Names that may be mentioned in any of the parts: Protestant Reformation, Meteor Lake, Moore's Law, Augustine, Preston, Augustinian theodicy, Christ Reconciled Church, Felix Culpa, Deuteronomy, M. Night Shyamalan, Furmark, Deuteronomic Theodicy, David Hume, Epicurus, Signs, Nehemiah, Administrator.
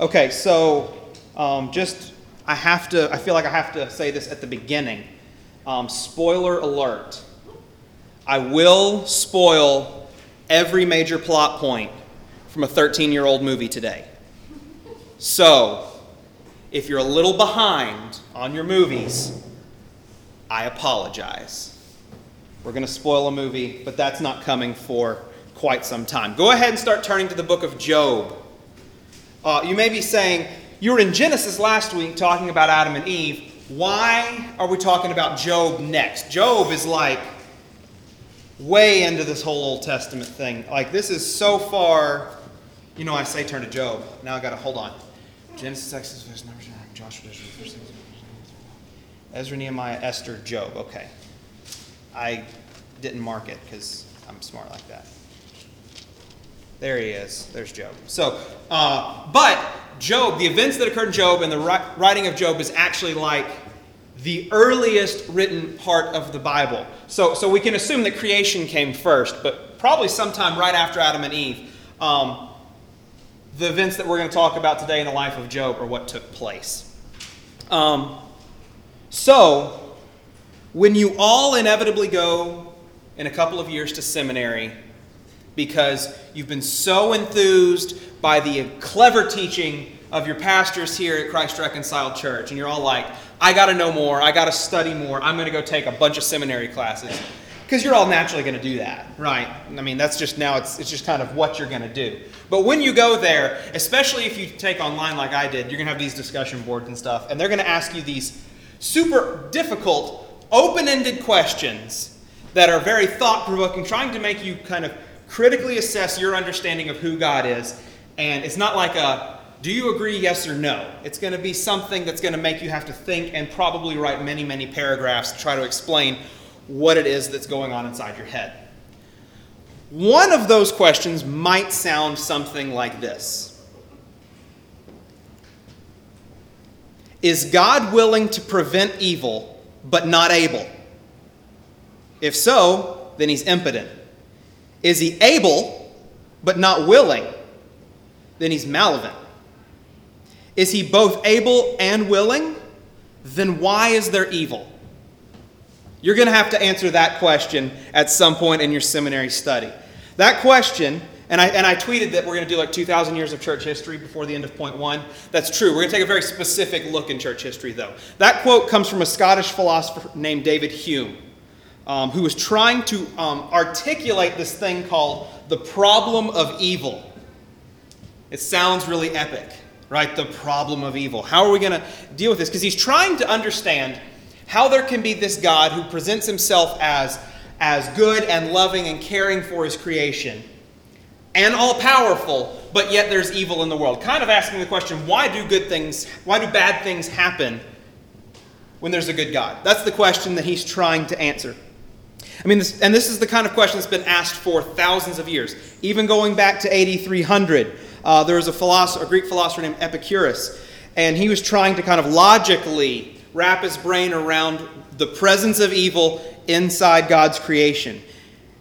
Okay, so I feel like I have to say this at the beginning. Spoiler alert. I will spoil every major plot point from a 13-year-old movie today. So, if you're a little behind on your movies, I apologize. We're going to spoil a movie, but that's not coming for quite some time. Go ahead and start turning to the book of Job. You may be saying, you were in Genesis last week talking about Adam and Eve. Why are we talking about Job next? Job is like way into this whole Old Testament thing. Like, this is so far, you know, I say turn to Job. Now I got to hold on. Genesis, Exodus, Numbers, Joshua, Ezra, Nehemiah, Esther, Job. Okay. I didn't mark it because I'm smart like that. There he is. There's Job. So, but Job, the events that occurred in Job and the writing of Job is actually like the earliest written part of the Bible. So we can assume that creation came first, but probably sometime right after Adam and Eve. The events that we're going to talk about today in the life of Job are what took place. So, when you all inevitably go in a couple of years to seminary because you've been so enthused by the clever teaching of your pastors here at Christ Reconciled Church, and you're all like, I got to know more, I got to study more, I'm going to go take a bunch of seminary classes. Because you're all naturally going to do that, right? I mean, that's just now, it's just kind of what you're going to do. But when you go there, especially if you take online like I did, you're going to have these discussion boards and stuff, and they're going to ask you these super difficult, open-ended questions that are very thought-provoking, trying to make you kind of critically assess your understanding of who God is. And it's not like a, do you agree, yes or no? It's going to be something that's going to make you have to think and probably write many, many paragraphs to try to explain what it is that's going on inside your head. One of those questions might sound something like this. Is God willing to prevent evil, but not able? If so, then he's impotent. Is he able, but not willing? Then he's malevolent. Is he both able and willing? Then why is there evil? You're going to have to answer that question at some point in your seminary study. That question, and I tweeted that we're going to do like 2,000 years of church history before the end of point one. That's true. We're going to take a very specific look in church history, though. That quote comes from a Scottish philosopher named David Hume, who was trying to articulate this thing called the problem of evil. It sounds really epic, right? The problem of evil. How are we going to deal with this? Because he's trying to understand how there can be this God who presents himself as good and loving and caring for his creation and all-powerful, but yet there's evil in the world. Kind of asking the question, why do bad things happen when there's a good God? That's the question that he's trying to answer. I mean, this is the kind of question that's been asked for thousands of years. Even going back to 8300, there was a Greek philosopher named Epicurus, and he was trying to kind of logically wrap his brain around the presence of evil inside God's creation.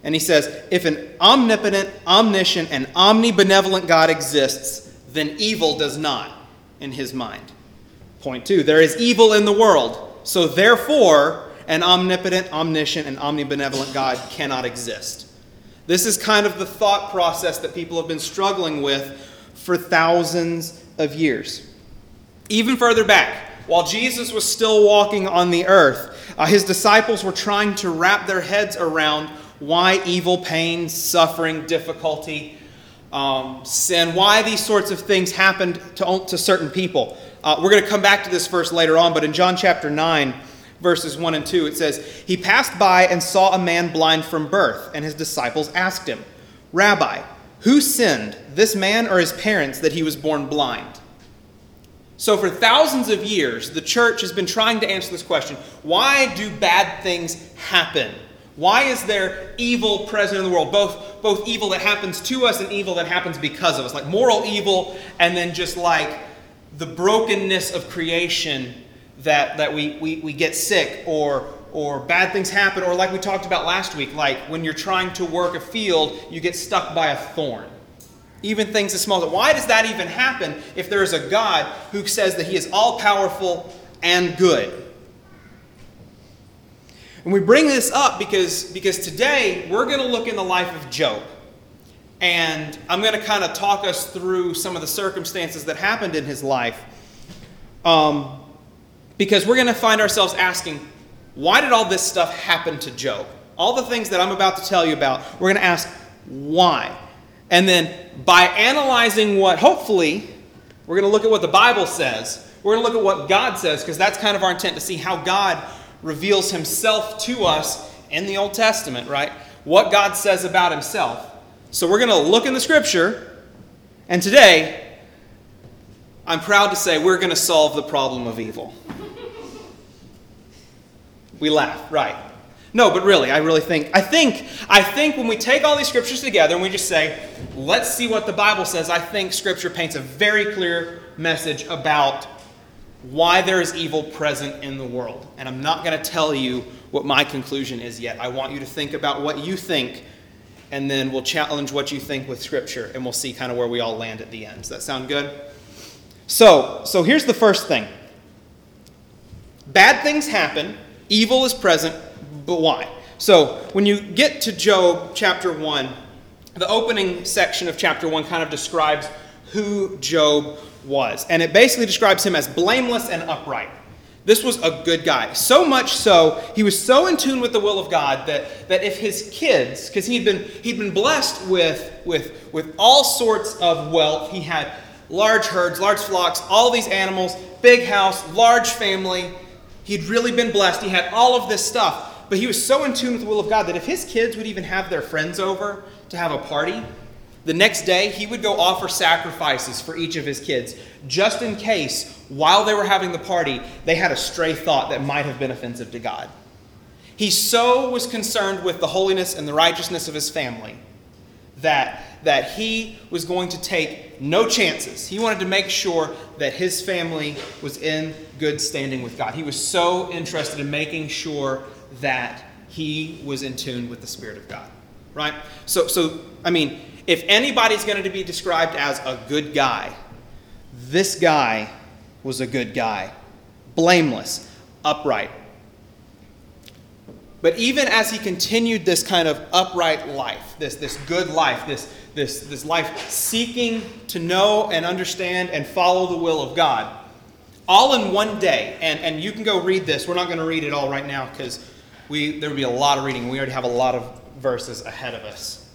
And he says, if an omnipotent, omniscient, and omnibenevolent God exists, then evil does not, in his mind. Point two, there is evil in the world, so therefore an omnipotent, omniscient, and omnibenevolent God cannot exist. This is kind of the thought process that people have been struggling with for thousands of years. Even further back, while Jesus was still walking on the earth, his disciples were trying to wrap their heads around why evil, pain, suffering, difficulty, sin, why these sorts of things happened to certain people. We're going to come back to this verse later on, but in John chapter 9, verses 1 and 2, it says, "He passed by and saw a man blind from birth, and his disciples asked him, 'Rabbi, who sinned, this man or his parents, that he was born blind?'" So for thousands of years, the church has been trying to answer this question. Why do bad things happen? Why is there evil present in the world? Both evil that happens to us and evil that happens because of us. Like moral evil and then just like the brokenness of creation that we get sick or bad things happen. Or like we talked about last week, like when you're trying to work a field, you get stuck by a thorn. even things as small. Why does that even happen if there is a God who says that he is all-powerful and good? And we bring this up because today we're going to look in the life of Job. And I'm going to kind of talk us through some of the circumstances that happened in his life. Because we're going to find ourselves asking, why did all this stuff happen to Job? All the things that I'm about to tell you about, we're going to ask, why? And then by analyzing what, hopefully, we're going to look at what the Bible says. We're going to look at what God says, because that's kind of our intent, to see how God reveals himself to us in the Old Testament, right? What God says about himself. So we're going to look in the Scripture, and today, I'm proud to say we're going to solve the problem of evil. We laugh, right? No, but really, I think when we take all these scriptures together and we just say, let's see what the Bible says, I think Scripture paints a very clear message about why there is evil present in the world. And I'm not going to tell you what my conclusion is yet. I want you to think about what you think, and then we'll challenge what you think with Scripture, and we'll see kind of where we all land at the end. Does that sound good? So here's the first thing. Bad things happen. Evil is present, but why? So when you get to Job chapter 1, the opening section of chapter 1 kind of describes who Job was. And it basically describes him as blameless and upright. This was a good guy. So much so, he was so in tune with the will of God that if his kids, because he'd been blessed with all sorts of wealth. He had large herds, large flocks, all these animals, big house, large family. He'd really been blessed. He had all of this stuff. But he was so in tune with the will of God that if his kids would even have their friends over to have a party, the next day he would go offer sacrifices for each of his kids, just in case while they were having the party, they had a stray thought that might have been offensive to God. He so was concerned with the holiness and the righteousness of his family that he was going to take no chances. He wanted to make sure that his family was in good standing with God. He was so interested in making sure that he was in tune with the Spirit of God, right? So I mean, if anybody's going to be described as a good guy, this guy was a good guy. Blameless, upright. But even as he continued this kind of upright life, this good life, this life seeking to know and understand and follow the will of God, all in one day, and you can go read this. We're not going to read it all right now because there would be a lot of reading. We already have a lot of verses ahead of us.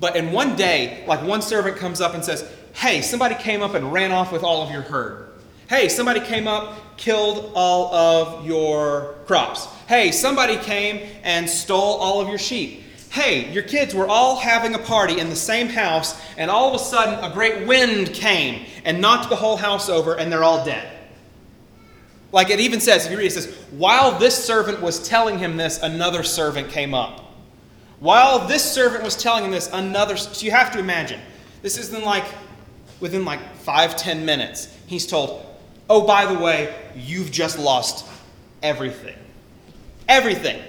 But in one day, like one servant comes up and says, hey, somebody came up and ran off with all of your herd. Hey, somebody came up, killed all of your crops. Hey, somebody came and stole all of your sheep. Hey, your kids were all having a party in the same house, and all of a sudden a great wind came and knocked the whole house over, and they're all dead. Like it even says, if you read it, it says, while this servant was telling him this, another servant came up. While this servant was telling him this, another... So you have to imagine, this is within 5-10 minutes, he's told, oh, by the way, you've just lost everything. Everything.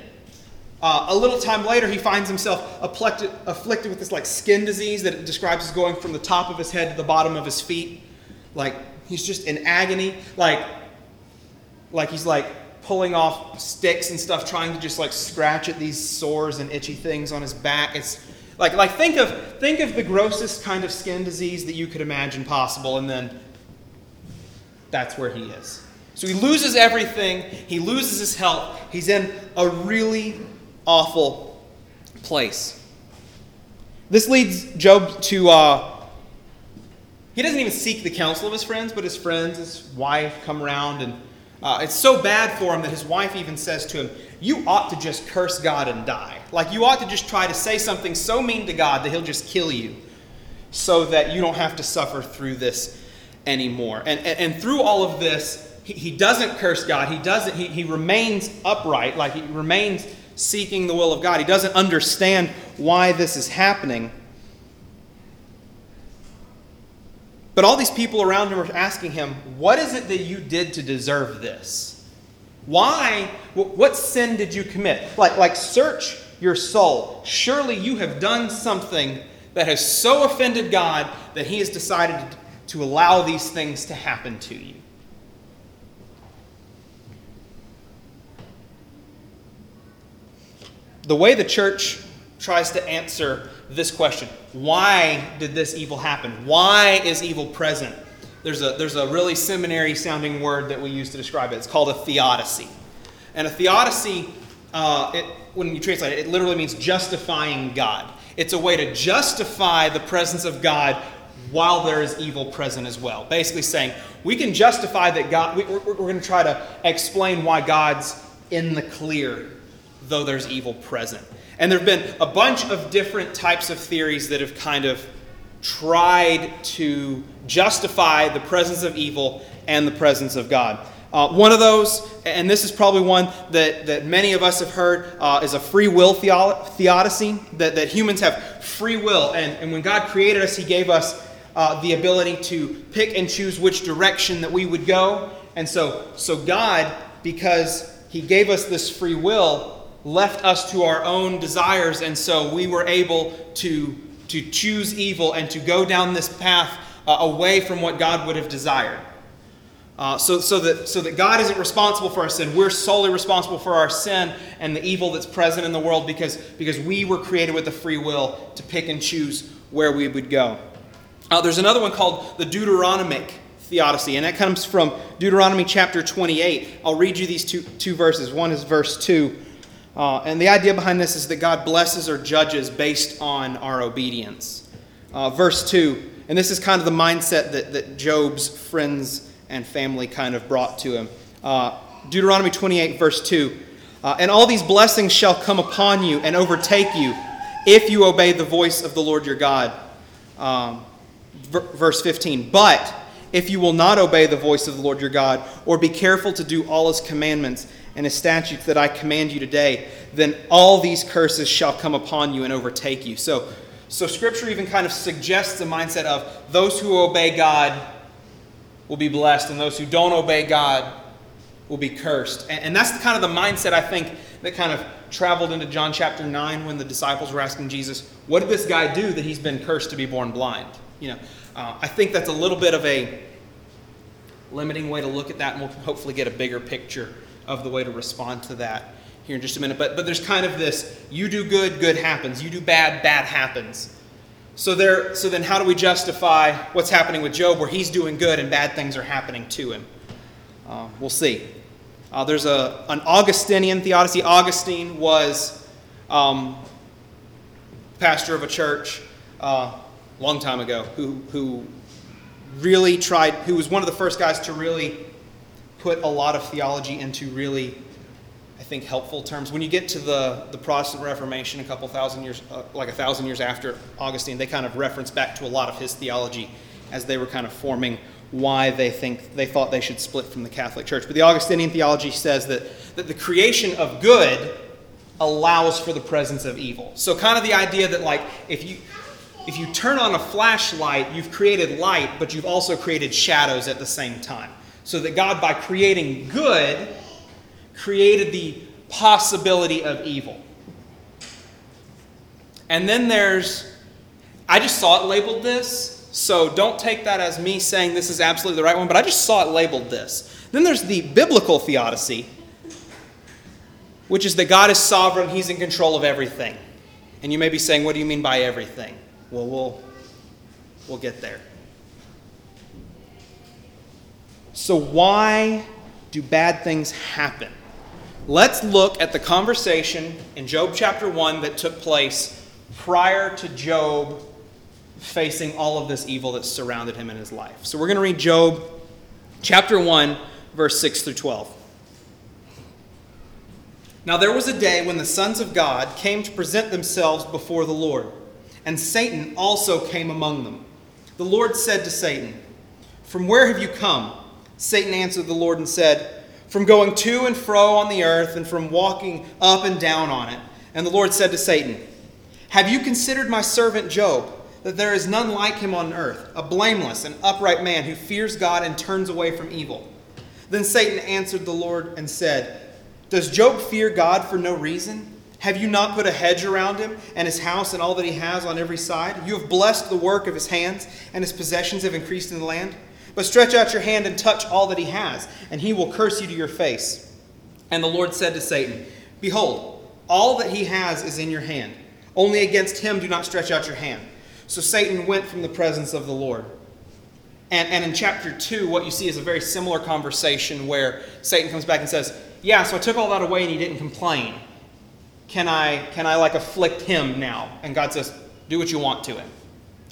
A little time later, he finds himself afflicted with this skin disease that it describes as going from the top of his head to the bottom of his feet. He's just in agony. He's pulling off sticks and stuff, trying to just scratch at these sores and itchy things on his back. It's think of the grossest kind of skin disease that you could imagine possible, and then that's where he is. So he loses everything. He loses his health. He's in a really awful place. This leads Job to, he doesn't even seek the counsel of his friends, but his friends, his wife come around, and it's so bad for him that his wife even says to him, you ought to just curse God and die. You ought to just try to say something so mean to God that he'll just kill you so that you don't have to suffer through this anymore. And through all of this, he doesn't curse God. He remains upright, he remains seeking the will of God. He doesn't understand why this is happening. But all these people around him are asking him, what is it that you did to deserve this? Why? What sin did you commit? Search your soul. Surely you have done something that has so offended God that he has decided to allow these things to happen to you. The way the church tries to answer this question, why did this evil happen? Why is evil present? There's a really seminary-sounding word that we use to describe it. It's called a theodicy. And a theodicy, when you translate it, it literally means justifying God. It's a way to justify the presence of God while there is evil present as well. Basically saying, we can justify that God, we're going to try to explain why God's in the clear though there's evil present. And there have been a bunch of different types of theories that have kind of tried to justify the presence of evil and the presence of God. One of those, and this is probably one that many of us have heard, is a free will theodicy, that humans have free will. And when God created us, he gave us the ability to pick and choose which direction that we would go. And so God, because he gave us this free will, left us to our own desires, and so we were able to choose evil and to go down this path away from what God would have desired. So that God isn't responsible for our sin. We're solely responsible for our sin and the evil that's present in the world because we were created with the free will to pick and choose where we would go. There's another one called the Deuteronomic Theodicy, and that comes from Deuteronomy chapter 28. I'll read you these two verses. One is verse 2. And the idea behind this is that God blesses or judges based on our obedience. Verse 2, and this is kind of the mindset that Job's friends and family kind of brought to him. Deuteronomy 28, verse 2, and all these blessings shall come upon you and overtake you if you obey the voice of the Lord your God. Verse 15, but if you will not obey the voice of the Lord your God, or be careful to do all his commandments and his statutes that I command you today, then all these curses shall come upon you and overtake you. So Scripture even kind of suggests the mindset of those who obey God will be blessed, and those who don't obey God will be cursed. And that's kind of the mindset, I think, that kind of traveled into John chapter 9 when the disciples were asking Jesus, what did this guy do that he's been cursed to be born blind? You know, I think that's a little bit of a limiting way to look at that, and we'll hopefully get a bigger picture of the way to respond to that here in just a minute. But there's kind of this, you do good, good happens. You do bad, bad happens. So then how do we justify what's happening with Job where he's doing good and bad things are happening to him? We'll see. There's an Augustinian theodicy. Augustine was pastor of a church a long time ago who really tried, who was one of the first guys to really put a lot of theology into really, I think, helpful terms. When you get to the Protestant Reformation, like 1,000 years after Augustine, they kind of reference back to a lot of his theology as they were kind of forming why they thought they should split from the Catholic Church. But the Augustinian theology says that the creation of good allows for the presence of evil. So kind of the idea that like if you turn on a flashlight, you've created light, but you've also created shadows at the same time. So that God, by creating good, created the possibility of evil. And then I just saw it labeled this, so don't take that as me saying this is absolutely the right one, but I just saw it labeled this. Then there's the biblical theodicy, which is that God is sovereign, he's in control of everything. And you may be saying, what do you mean by everything? Well, we'll get there. So why do bad things happen? Let's look at the conversation in Job chapter 1 that took place prior to Job facing all of this evil that surrounded him in his life. So we're going to read Job chapter 1, verse 6 through 12. Now there was a day when the sons of God came to present themselves before the Lord, and Satan also came among them. The Lord said to Satan, "From where have you come?" Satan answered the Lord and said, "From going to and fro on the earth and from walking up and down on it." And the Lord said to Satan, "Have you considered my servant Job, that there is none like him on earth, a blameless and upright man who fears God and turns away from evil?" Then Satan answered the Lord and said, "Does Job fear God for no reason? Have you not put a hedge around him and his house and all that he has on every side? You have blessed the work of his hands, and his possessions have increased in the land. But stretch out your hand and touch all that he has, and he will curse you to your face. And the Lord said to Satan, Behold, all that he has is in your hand. Only against him do not stretch out your hand. So Satan went from the presence of the Lord. And in chapter 2, what you see is a very similar conversation where Satan comes back and says, Yeah, so I took all that away and he didn't complain. Can I like afflict him now? And God says, do what you want to him.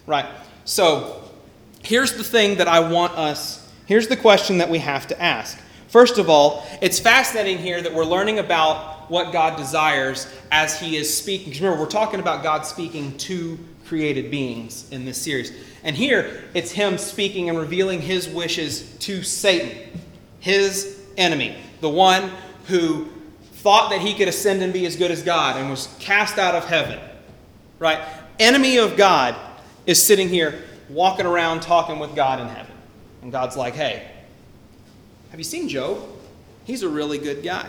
Right? So here's the thing that I want us, here's the question that we have to ask. First of all, it's fascinating here that we're learning about what God desires as he is speaking. Because remember, we're talking about God speaking to created beings in this series. And here, it's him speaking and revealing his wishes to Satan, his enemy, the one who thought that he could ascend and be as good as God and was cast out of heaven, right? Enemy of God is sitting here walking around talking with God in heaven. And God's like, hey, have you seen Job? He's a really good guy.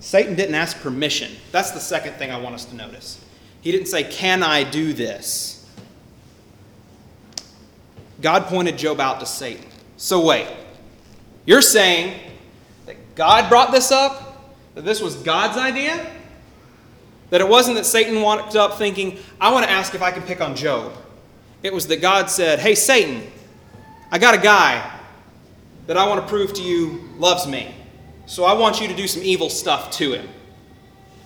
Satan didn't ask permission. That's the second thing I want us to notice. He didn't say, can I do this? God pointed Job out to Satan. So wait, you're saying that God brought this up? That this was God's idea? That it wasn't that Satan walked up thinking, I want to ask if I can pick on Job. It was that God said, hey, Satan, I got a guy that I want to prove to you loves me. So I want you to do some evil stuff to him.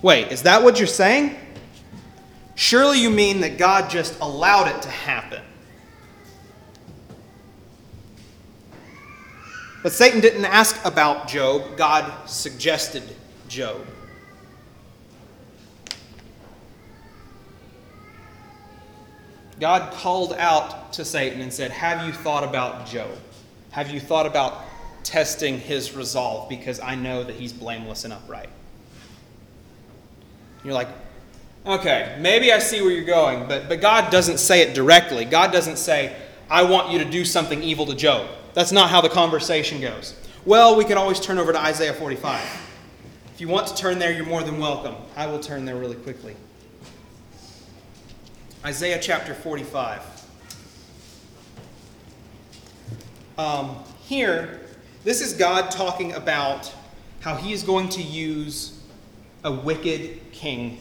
Wait, is that what you're saying? Surely you mean that God just allowed it to happen. But Satan didn't ask about Job. God suggested Job. God called out to Satan and said, have you thought about Job? Have you thought about testing his resolve? Because I know that he's blameless and upright. You're like, okay, maybe I see where you're going, but God doesn't say it directly. God doesn't say, I want you to do something evil to Job. That's not how the conversation goes. Well, we can always turn over to Isaiah 45. If you want to turn there, you're more than welcome. I will turn there really quickly. Isaiah chapter 45. Here, this is God talking about how he is going to use a wicked king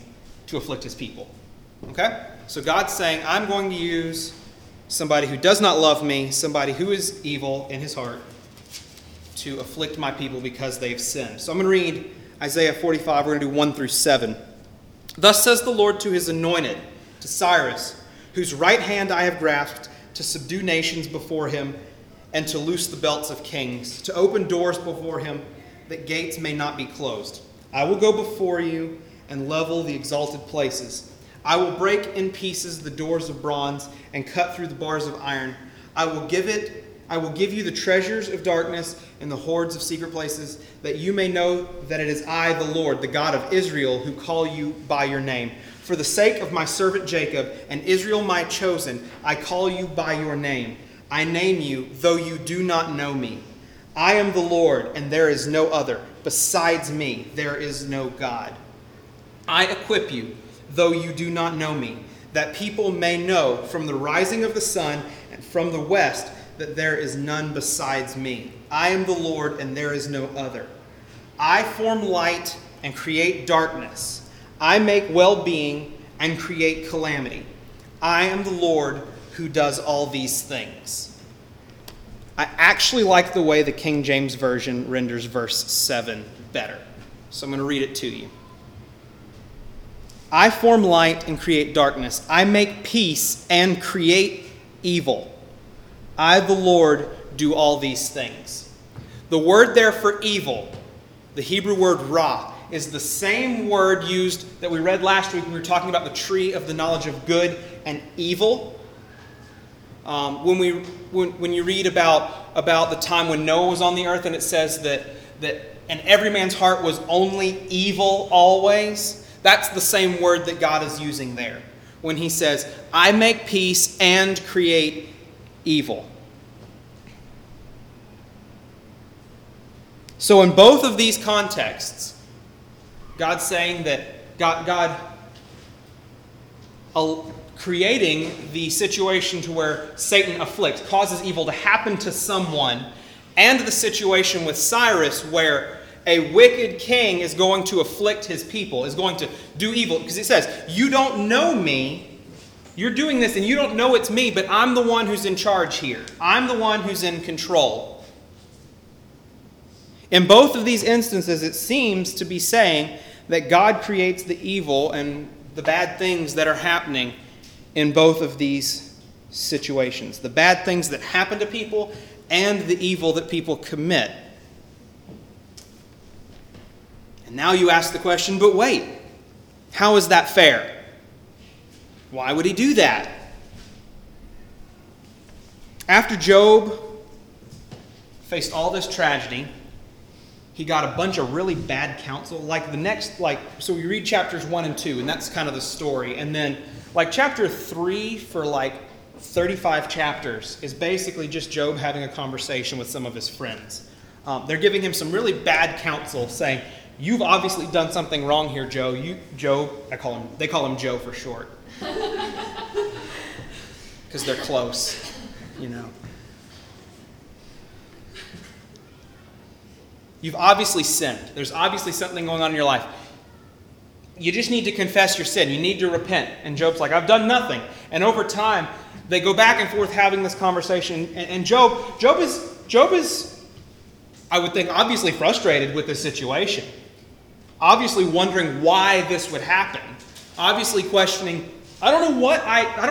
to afflict his people. Okay? So God's saying, I'm going to use somebody who does not love me, somebody who is evil in his heart, to afflict my people because they've sinned. So I'm going to read Isaiah 45. We're going to do 1-7. Thus says the Lord to his anointed, to Cyrus, whose right hand I have grasped, to subdue nations before him and to loose the belts of kings, to open doors before him that gates may not be closed. I will go before you and level the exalted places. I will break in pieces the doors of bronze and cut through the bars of iron. I will give you the treasures of darkness and the hoards of secret places, that you may know that it is I, the Lord, the God of Israel, who call you by your name. For the sake of my servant Jacob and Israel my chosen, I call you by your name. I name you, though you do not know me. I am the Lord, and there is no other. Besides me, there is no God. I equip you, though you do not know me, that people may know from the rising of the sun and from the west that there is none besides me. I am the Lord, and there is no other. I form light and create darkness. I make well-being and create calamity. I am the Lord who does all these things. I actually like the way the King James Version renders verse 7 better. So I'm going to read it to you. I form light and create darkness. I make peace and create evil. I, the Lord, do all these things. The word there for evil, the Hebrew word ra, is the same word used that we read last week when we were talking about the tree of the knowledge of good and evil. When you read about the time when Noah was on the earth, and it says that and every man's heart was only evil always. That's the same word that God is using there when he says, I make peace and create evil. So in both of these contexts, God's saying that God creating the situation to where Satan afflicts, causes evil to happen to someone, and the situation with Cyrus where a wicked king is going to afflict his people, is going to do evil. Because it says, you don't know me, you're doing this and you don't know it's me, but I'm the one who's in charge here. I'm the one who's in control. In both of these instances, it seems to be saying that God creates the evil and the bad things that are happening in both of these situations. The bad things that happen to people and the evil that people commit. And now you ask the question, but wait, how is that fair? Why would he do that? After Job faced all this tragedy, he got a bunch of really bad counsel. So we read chapters 1 and 2, and that's kind of the story. And then, chapter 3 for 35 chapters is basically just Job having a conversation with some of his friends. They're giving him some really bad counsel, saying, "You've obviously done something wrong here, Job." They call him Joe for short, because they're close, You've obviously sinned. There's obviously something going on in your life. You just need to confess your sin. You need to repent. And Job's like, I've done nothing. And over time, they go back and forth having this conversation. And Job is, I would think, obviously frustrated with this situation. Obviously wondering why this would happen. Obviously questioning, I don't know what happened.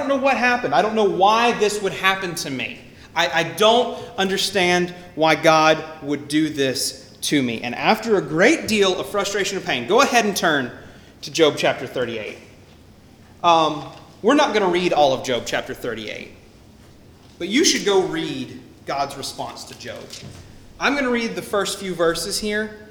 I don't know why this would happen to me. I don't understand why God would do this to me. And after a great deal of frustration and pain, go ahead and turn to Job chapter 38. We're not going to read all of Job chapter 38, but you should go read God's response to Job. I'm going to read the first few verses here.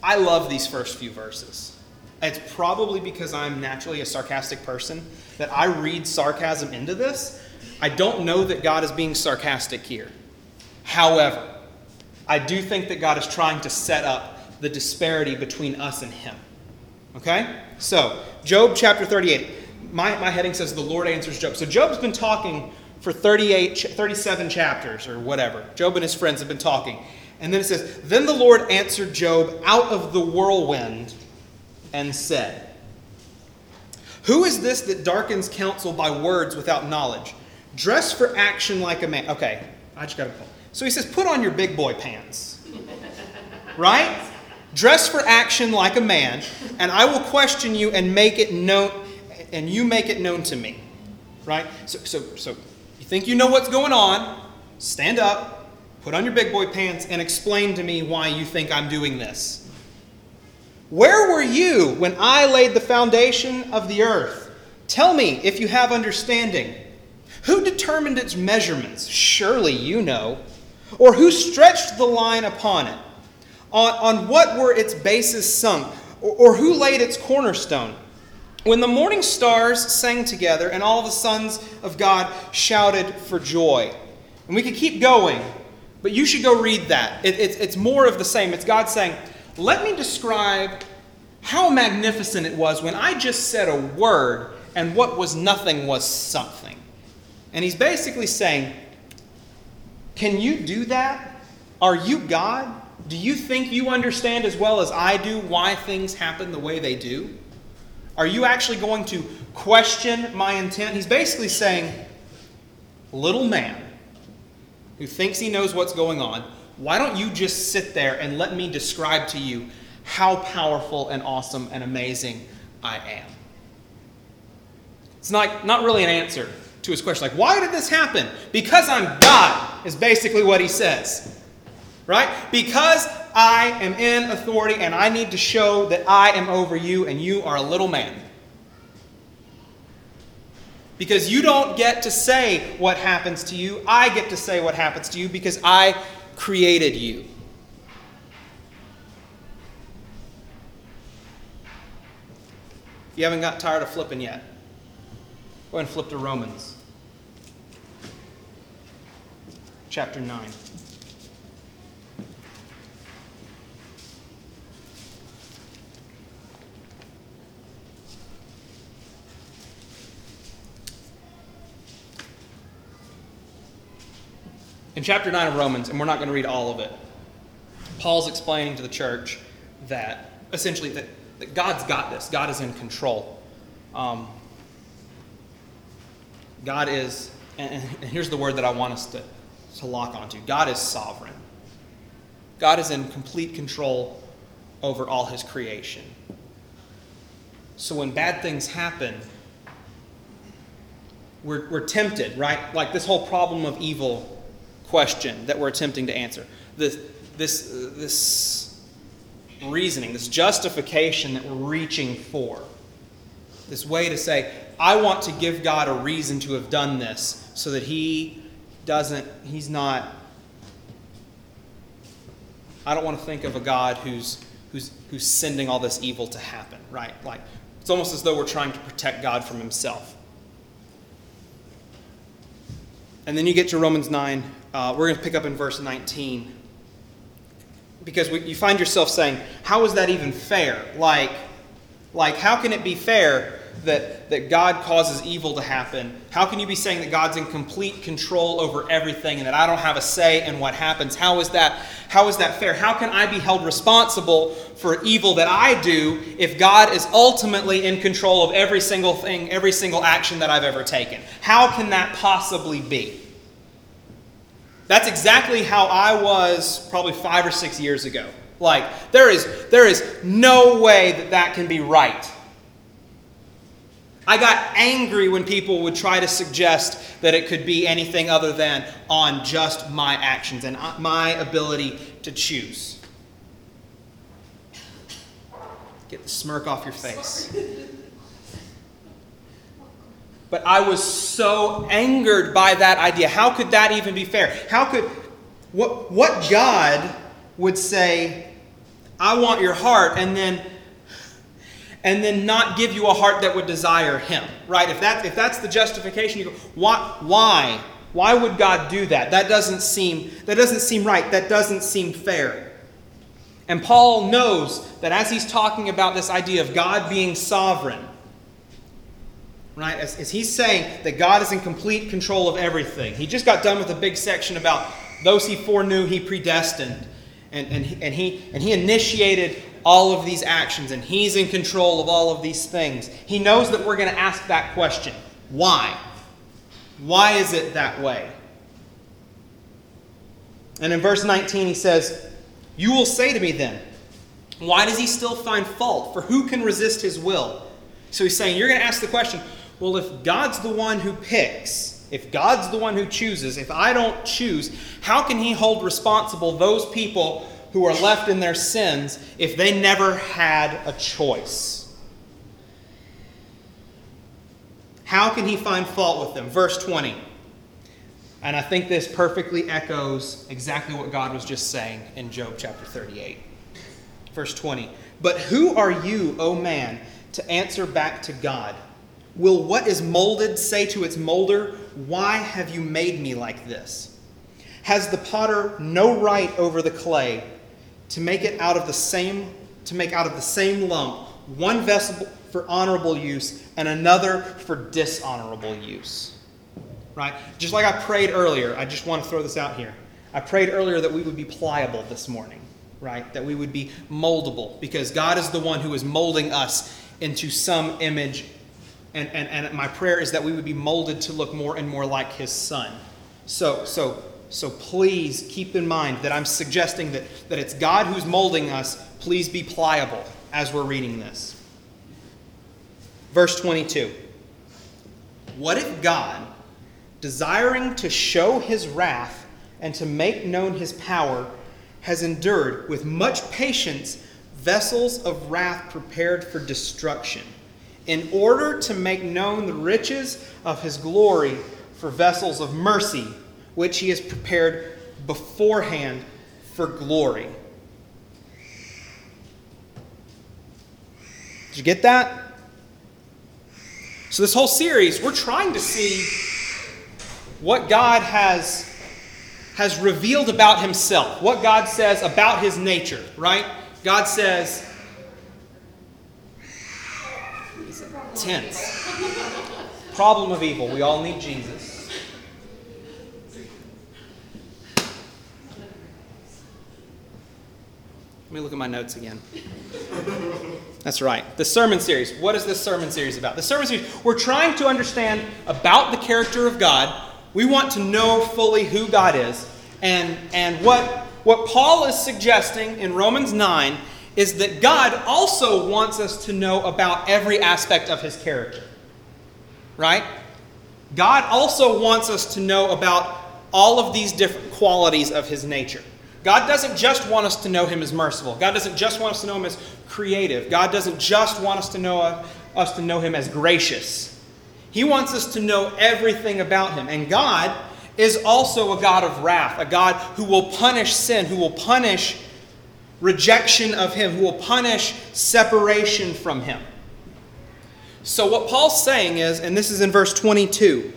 I love these first few verses. It's probably because I'm naturally a sarcastic person that I read sarcasm into this. I don't know that God is being sarcastic here. However, I do think that God is trying to set up the disparity between us and him. Okay? So, Job chapter 38. My heading says, the Lord answers Job. So Job's been talking for 37 chapters or whatever. Job and his friends have been talking. And then it says, then the Lord answered Job out of the whirlwind and said, who is this that darkens counsel by words without knowledge? Dress for action like a man. Okay, I just got to pull. So he says, put on your big boy pants. Right? Dress for action like a man, and I will question you and make it known, and you make it known to me. Right? So you think you know what's going on. Stand up, put on your big boy pants, and explain to me why you think I'm doing this. Where were you when I laid the foundation of the earth? Tell me if you have understanding. Who determined its measurements? Surely you know. Or who stretched the line upon it? On what were its bases sunk? Or who laid its cornerstone? When the morning stars sang together and all the sons of God shouted for joy. And we could keep going, but you should go read that. It's more of the same. It's God saying, let me describe how magnificent it was when I just said a word and what was nothing was something. And he's basically saying, can you do that? Are you God? Do you think you understand as well as I do why things happen the way they do? Are you actually going to question my intent? He's basically saying, little man who thinks he knows what's going on, why don't you just sit there and let me describe to you how powerful and awesome and amazing I am? It's not really an answer to his question, why did this happen? Because I'm God, is basically what he says. Right? Because I am in authority and I need to show that I am over you and you are a little man. Because you don't get to say what happens to you. I get to say what happens to you because I created you. You haven't got tired of flipping yet. Go ahead and flip to Romans chapter 9. In chapter 9 of Romans, and we're not going to read all of it, Paul's explaining to the church that, essentially, that God's got this. God is in control. God is, and here's the word that I want us to lock onto. God is sovereign. God is in complete control over all his creation. So when bad things happen, we're tempted, right? Like this whole problem of evil question that we're attempting to answer. This reasoning, this justification that we're reaching for. This way to say, I want to give God a reason to have done this so that I don't want to think of a God who's sending all this evil to happen, right? Like, it's almost as though we're trying to protect God from himself. And then you get to Romans 9. We're going to pick up in verse 19. Because you find yourself saying, how is that even fair? Like, how can it be fair that God causes evil to happen? How can you be saying that God's in complete control over everything and that I don't have a say in what happens? How is that fair? How can I be held responsible for evil that I do if God is ultimately in control of every single thing, every single action that I've ever taken? How can that possibly be? That's exactly how I was probably 5 or 6 years ago. Like, there is no way that can be right. I got angry when people would try to suggest that it could be anything other than on just my actions and my ability to choose. Get the smirk off your face. But I was so angered by that idea. How could that even be fair? What God would say, I want your heart, and then not give you a heart that would desire him, right? If that's the justification, you go, why? Why would God do that? That doesn't seem right. That doesn't seem fair. And Paul knows that as he's talking about this idea of God being sovereign, right? As he's saying that God is in complete control of everything. He just got done with a big section about those he foreknew, he predestined. And he initiated all of these actions, and he's in control of all of these things. He knows that we're going to ask that question. Why? Why is it that way? And in verse 19 he says, you will say to me then, why does he still find fault? For who can resist his will? So he's saying, you're going to ask the question, well, if God's the one who picks, if God's the one who chooses, if I don't choose, how can he hold responsible those people who are left in their sins if they never had a choice? How can he find fault with them? Verse 20. And I think this perfectly echoes exactly what God was just saying in Job chapter 38. Verse 20. But who are you, O man, to answer back to God? Will what is molded say to its molder, why have you made me like this? Has the potter no right over the clay to make out of the same lump one vessel for honorable use and another for dishonorable use? Right? Just like I prayed earlier, I just want to throw this out here. I prayed earlier that we would be pliable this morning, right? That we would be moldable, because God is the one who is molding us into some image. And my prayer is that we would be molded to look more and more like his son. So please keep in mind that I'm suggesting that it's God who's molding us. Please be pliable as we're reading this. Verse 22. What if God, desiring to show his wrath and to make known his power, has endured with much patience vessels of wrath prepared for destruction, in order to make known the riches of his glory for vessels of mercy, which he has prepared beforehand for glory? Did you get that? So this whole series, we're trying to see what God has revealed about himself, what God says about his nature, right? God says... tense. Problem of evil. We all need Jesus. me look at my notes again. That's right. The sermon series. What is this sermon series about? The sermon series, we're trying to understand about the character of God. We want to know fully who God is. And what Paul is suggesting in Romans 9 is that God also wants us to know about every aspect of his character. Right? God also wants us to know about all of these different qualities of his nature. God doesn't just want us to know him as merciful. God doesn't just want us to know him as creative. God doesn't just want us to know him as gracious. He wants us to know everything about him. And God is also a God of wrath, a God who will punish sin, who will punish rejection of him, who will punish separation from him. So what Paul's saying is, and this is in verse 22,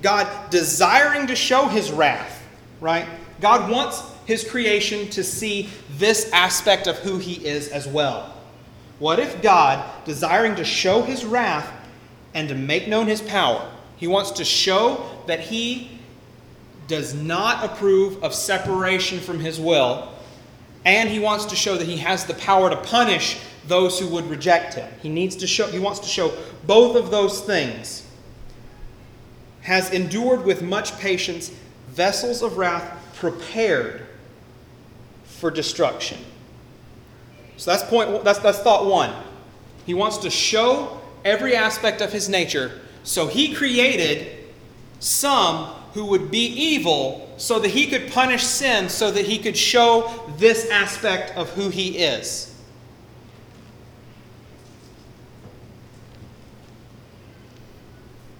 God desiring to show his wrath, right? God wants his creation to see this aspect of who he is as well. What if God, desiring to show his wrath and to make known his power, he wants to show that he does not approve of separation from his will, and he wants to show that he has the power to punish those who would reject him. He wants to show both of those things. Has endured with much patience vessels of wrath prepared for destruction. So that's point. That's thought one. He wants to show every aspect of his nature. So he created some who would be evil so that he could punish sin, so that he could show this aspect of who he is.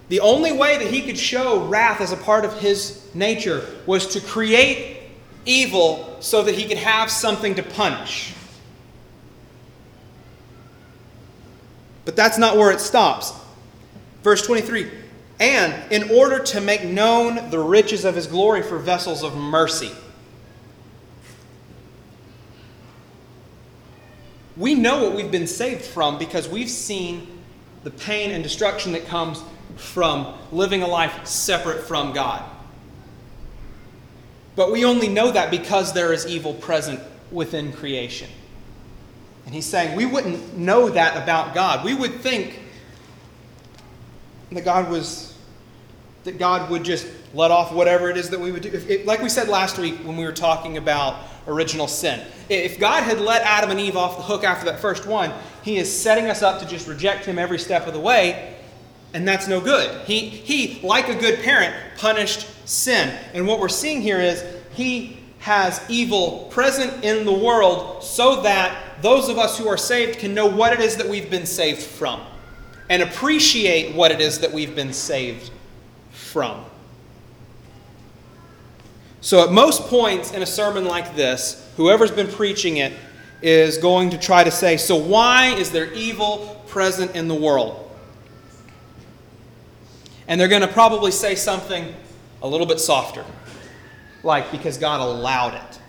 The only way that he could show wrath as a part of his nature was to create evil so that he could have something to punish. But that's not where it stops. Verse 23, and in order to make known the riches of his glory for vessels of mercy. We know what we've been saved from because we've seen the pain and destruction that comes from living a life separate from God. But we only know that because there is evil present within creation. And he's saying we wouldn't know that about God. We would think that God would just let off whatever it is that we would do. Like we said last week when we were talking about original sin. If God had let Adam and Eve off the hook after that first one, he is setting us up to just reject him every step of the way. And that's no good. He, like a good parent, punished sin. And what we're seeing here is he has evil present in the world so that those of us who are saved can know what it is that we've been saved from and appreciate what it is that we've been saved from. So at most points in a sermon like this, whoever's been preaching it is going to try to say, so why is there evil present in the world? And they're going to probably say something a little bit softer, like because God allowed it,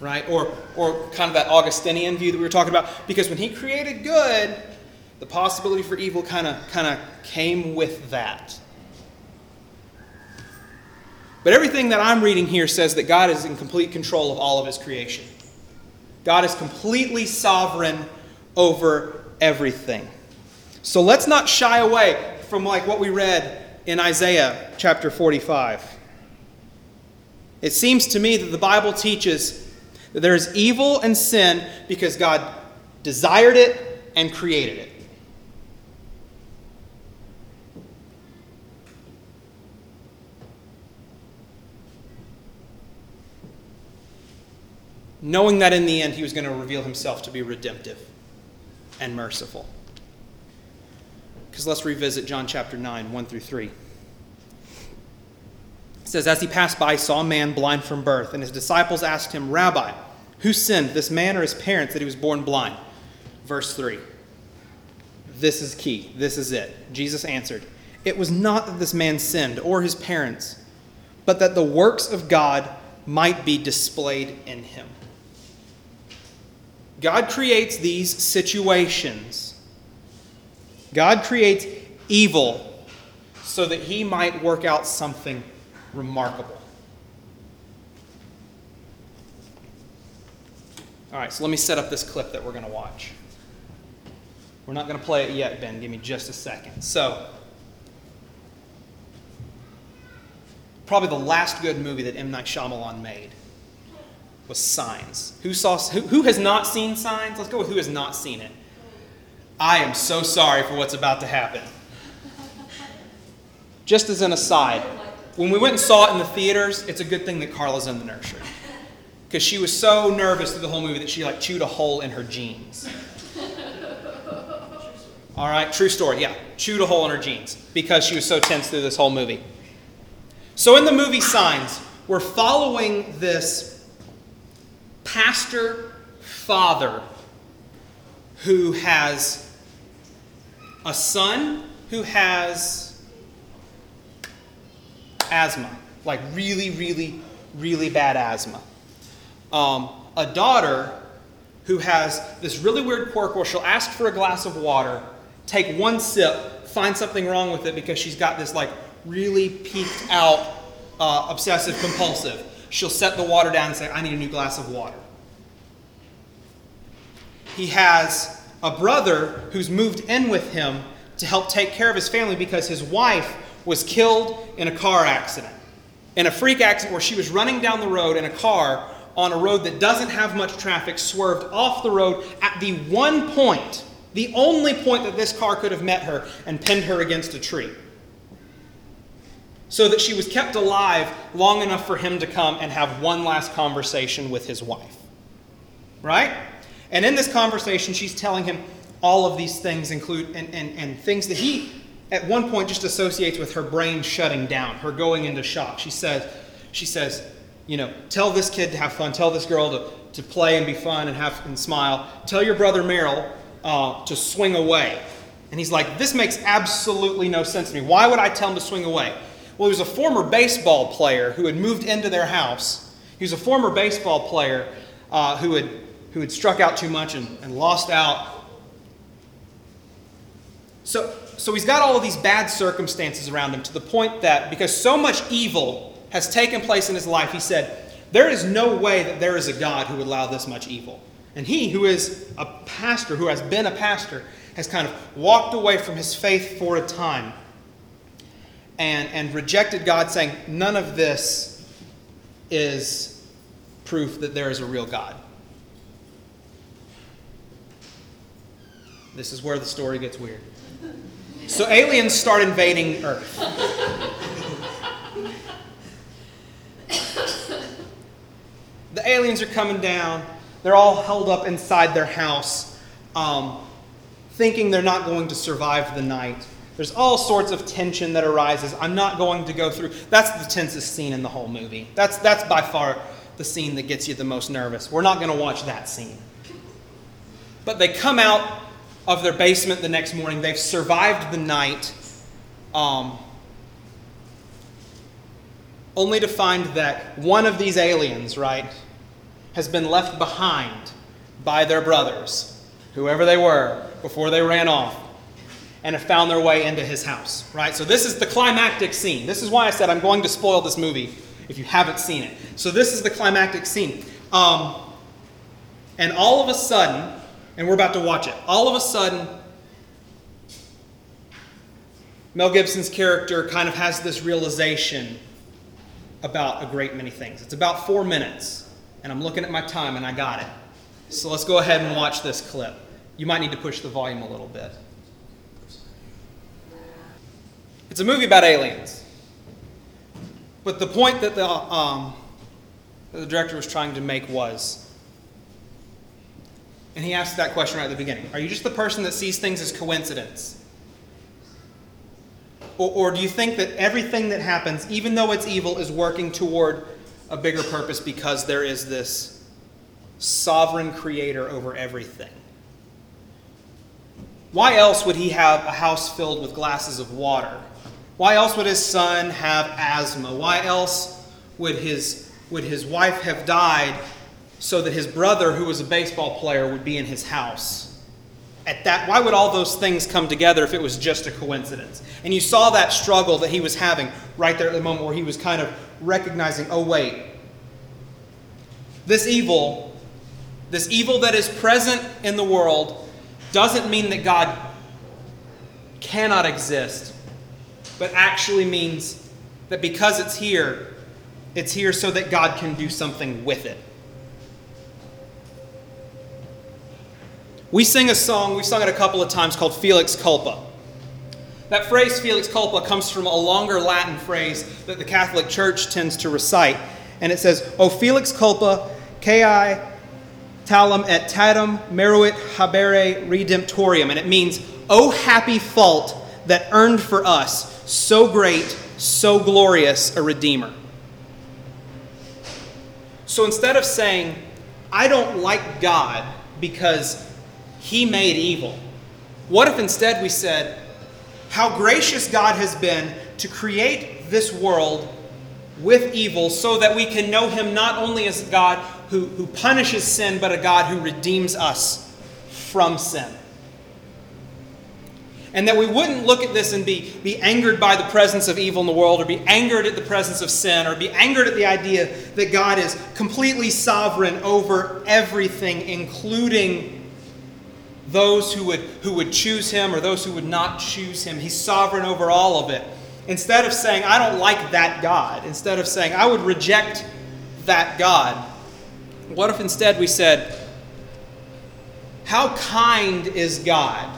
right? Or kind of that Augustinian view that we were talking about, because when he created good, the possibility for evil kind of came with that. But everything that I'm reading here says that God is in complete control of all of his creation. God is completely sovereign over everything. So let's not shy away from like what we read in Isaiah chapter 45. It seems to me that the Bible teaches that there is evil and sin because God desired it and created it. Knowing that in the end he was going to reveal himself to be redemptive and merciful. Because let's revisit John chapter 9, 1 through 3. It says, as he passed by, saw a man blind from birth, and his disciples asked him, Rabbi, who sinned, this man or his parents, that he was born blind? Verse 3. This is key. This is it. Jesus answered, it was not that this man sinned or his parents, but that the works of God might be displayed in him. God creates these situations. God creates evil so that he might work out something remarkable. All right, so let me set up this clip that we're going to watch. We're not going to play it yet, Ben. Give me just a second. So, probably the last good movie that M. Night Shyamalan made was Signs. Who has not seen Signs? Let's go with who has not seen it. I am so sorry for what's about to happen. Just as an aside, when we went and saw it in the theaters, it's a good thing that Carla's in the nursery, because she was so nervous through the whole movie that she like chewed a hole in her jeans. All right, true story, yeah. Chewed a hole in her jeans because she was so tense through this whole movie. So in the movie Signs, we're following this pastor-father who has a son who has asthma, like really, really, really bad asthma. A daughter who has this really weird quirk where she'll ask for a glass of water, take one sip, find something wrong with it because she's got this like really peaked out obsessive compulsive. She'll set the water down and say, I need a new glass of water. He has a brother who's moved in with him to help take care of his family because his wife was killed in a car accident. In a freak accident where she was running down the road in a car on a road that doesn't have much traffic, swerved off the road at the one point, the only point that this car could have met her, and pinned her against a tree, so that she was kept alive long enough for him to come and have one last conversation with his wife. Right? And in this conversation, she's telling him all of these things, include and things that he, at one point, just associates with her brain shutting down, her going into shock. She says, you know, tell this kid to have fun. Tell this girl to play and be fun and have and smile. Tell your brother Merrill to swing away. And he's like, this makes absolutely no sense to me. Why would I tell him to swing away? Well, he was a former baseball player who had moved into their house. He was a former baseball player who had struck out too much and lost out. So he's got all of these bad circumstances around him to the point that because so much evil has taken place in his life, he said, there is no way that there is a God who would allow this much evil. And he who is a pastor, who has been a pastor, has kind of walked away from his faith for a time and rejected God, saying, none of this is proof that there is a real God. This is where the story gets weird. So aliens start invading Earth. The aliens are coming down. They're all held up inside their house, thinking they're not going to survive the night. There's all sorts of tension that arises. I'm not going to go through. That's the tensest scene in the whole movie. That's by far the scene that gets you the most nervous. We're not going to watch that scene. But they come out of their basement the next morning. They've survived the night, only to find that one of these aliens, right, has been left behind by their brothers, whoever they were, before they ran off, and have found their way into his house, right? So this is the climactic scene. This is why I said I'm going to spoil this movie if you haven't seen it. So this is the climactic scene. And all of a sudden, and we're about to watch it. All of a sudden, Mel Gibson's character kind of has this realization about a great many things. It's about 4 minutes, and I'm looking at my time, and I got it. So let's go ahead and watch this clip. You might need to push the volume a little bit. It's a movie about aliens. But the point that the director was trying to make was, and he asked that question right at the beginning. Are you just the person that sees things as coincidence? Or do you think that everything that happens, even though it's evil, is working toward a bigger purpose because there is this sovereign creator over everything? Why else would he have a house filled with glasses of water? Why else would his son have asthma? Why else would his wife have died, so that his brother, who was a baseball player, would be in his house? Why would all those things come together if it was just a coincidence? And you saw that struggle that he was having right there at the moment where he was kind of recognizing, oh wait, this evil, This evil that is present in the world doesn't mean that God cannot exist, but actually means that because it's here so that God can do something with it. We sing a song, we've sung it a couple of times, called Felix Culpa. That phrase, Felix Culpa, comes from a longer Latin phrase that the Catholic Church tends to recite. And it says, O Felix Culpa, cae talem et tatum meruit habere redemptorium. And it means, O happy fault that earned for us so great, so glorious a Redeemer. So instead of saying, I don't like God because he made evil, what if instead we said, how gracious God has been to create this world with evil so that we can know him not only as a God who punishes sin, but a God who redeems us from sin. And that we wouldn't look at this and be angered by the presence of evil in the world, or be angered at the presence of sin, or be angered at the idea that God is completely sovereign over everything, including those who would choose him or those who would not choose him. He's sovereign over all of it. Instead of saying, I don't like that God, instead of saying, I would reject that God, what if instead we said, how kind is God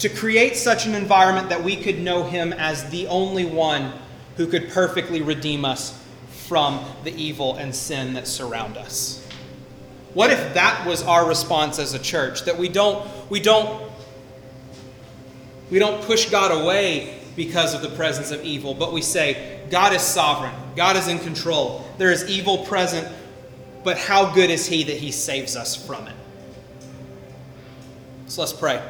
to create such an environment that we could know him as the only one who could perfectly redeem us from the evil and sin that surround us? What if that was our response as a church? That we don't push God away because of the presence of evil, but we say, God is sovereign. God is in control. There is evil present, but how good is he that he saves us from it? So let's pray.